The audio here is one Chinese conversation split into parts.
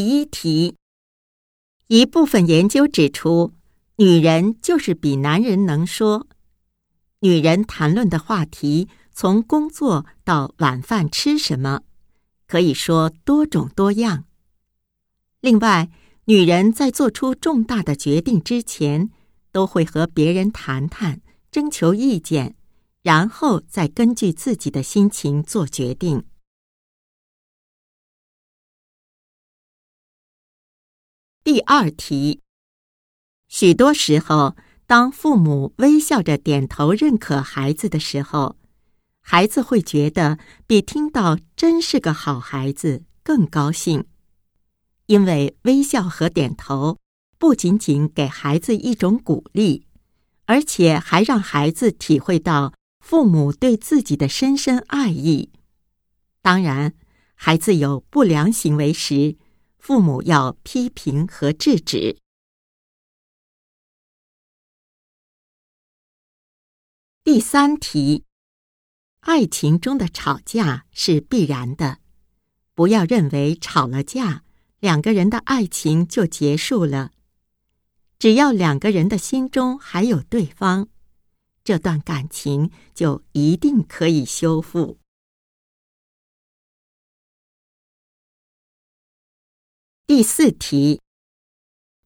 第一题。一部分研究指出，女人就是比男人能说。女人谈论的话题从工作到晚饭吃什么，可以说多种多样。另外，女人在做出重大的决定之前，都会和别人谈谈，征求意见，然后再根据自己的心情做决定。第二题，许多时候，当父母微笑着点头认可孩子的时候，孩子会觉得比听到“真是个好孩子”更高兴。因为微笑和点头不仅仅给孩子一种鼓励，而且还让孩子体会到父母对自己的深深爱意。当然，孩子有不良行为时，父母要批评和制止。第三题，爱情中的吵架是必然的，不要认为吵了架，两个人的爱情就结束了。只要两个人的心中还有对方，这段感情就一定可以修复。第四题，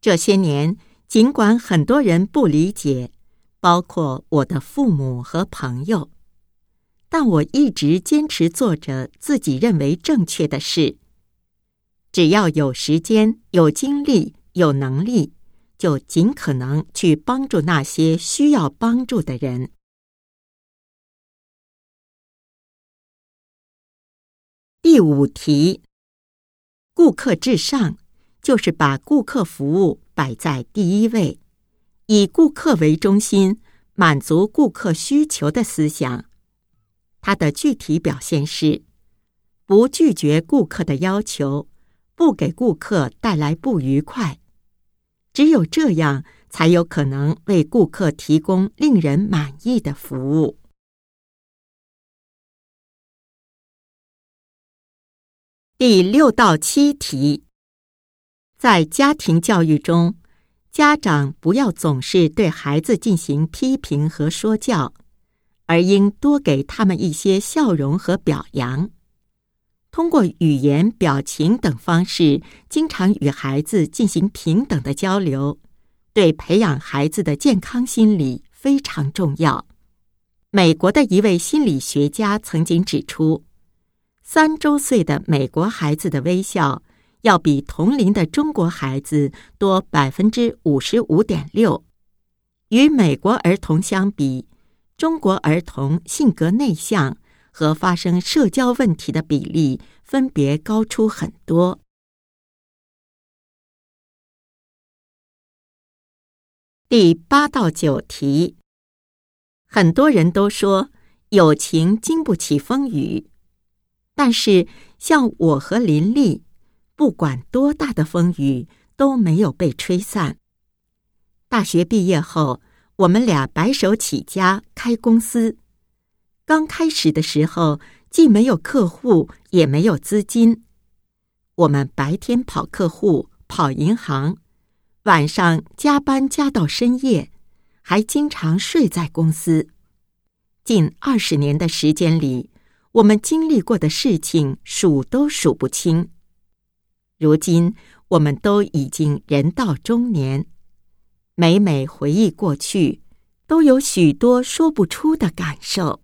这些年，尽管很多人不理解，包括我的父母和朋友，但我一直坚持做着自己认为正确的事。只要有时间、有精力、有能力，就尽可能去帮助那些需要帮助的人。第五题，顾客至上，就是把顾客服务摆在第一位，以顾客为中心，满足顾客需求的思想。它的具体表现是，不拒绝顾客的要求，不给顾客带来不愉快。只有这样，才有可能为顾客提供令人满意的服务。第六到七题，在家庭教育中，家长不要总是对孩子进行批评和说教，而应多给他们一些笑容和表扬。通过语言、表情等方式，经常与孩子进行平等的交流，对培养孩子的健康心理非常重要。美国的一位心理学家曾经指出，3周岁的美国孩子的微笑要比同龄的中国孩子多 55.6%。 与美国儿童相比，中国儿童性格内向和发生社交问题的比例分别高出很多。第8到9题，很多人都说友情经不起风雨，但是像我和林丽，不管多大的风雨都没有被吹散。大学毕业后，我们俩白手起家开公司。刚开始的时候，既没有客户也没有资金。我们白天跑客户、跑银行，晚上加班加到深夜，还经常睡在公司。近20年的时间里，我们经历过的事情数都数不清。如今我们都已经人到中年，每每回忆过去，都有许多说不出的感受。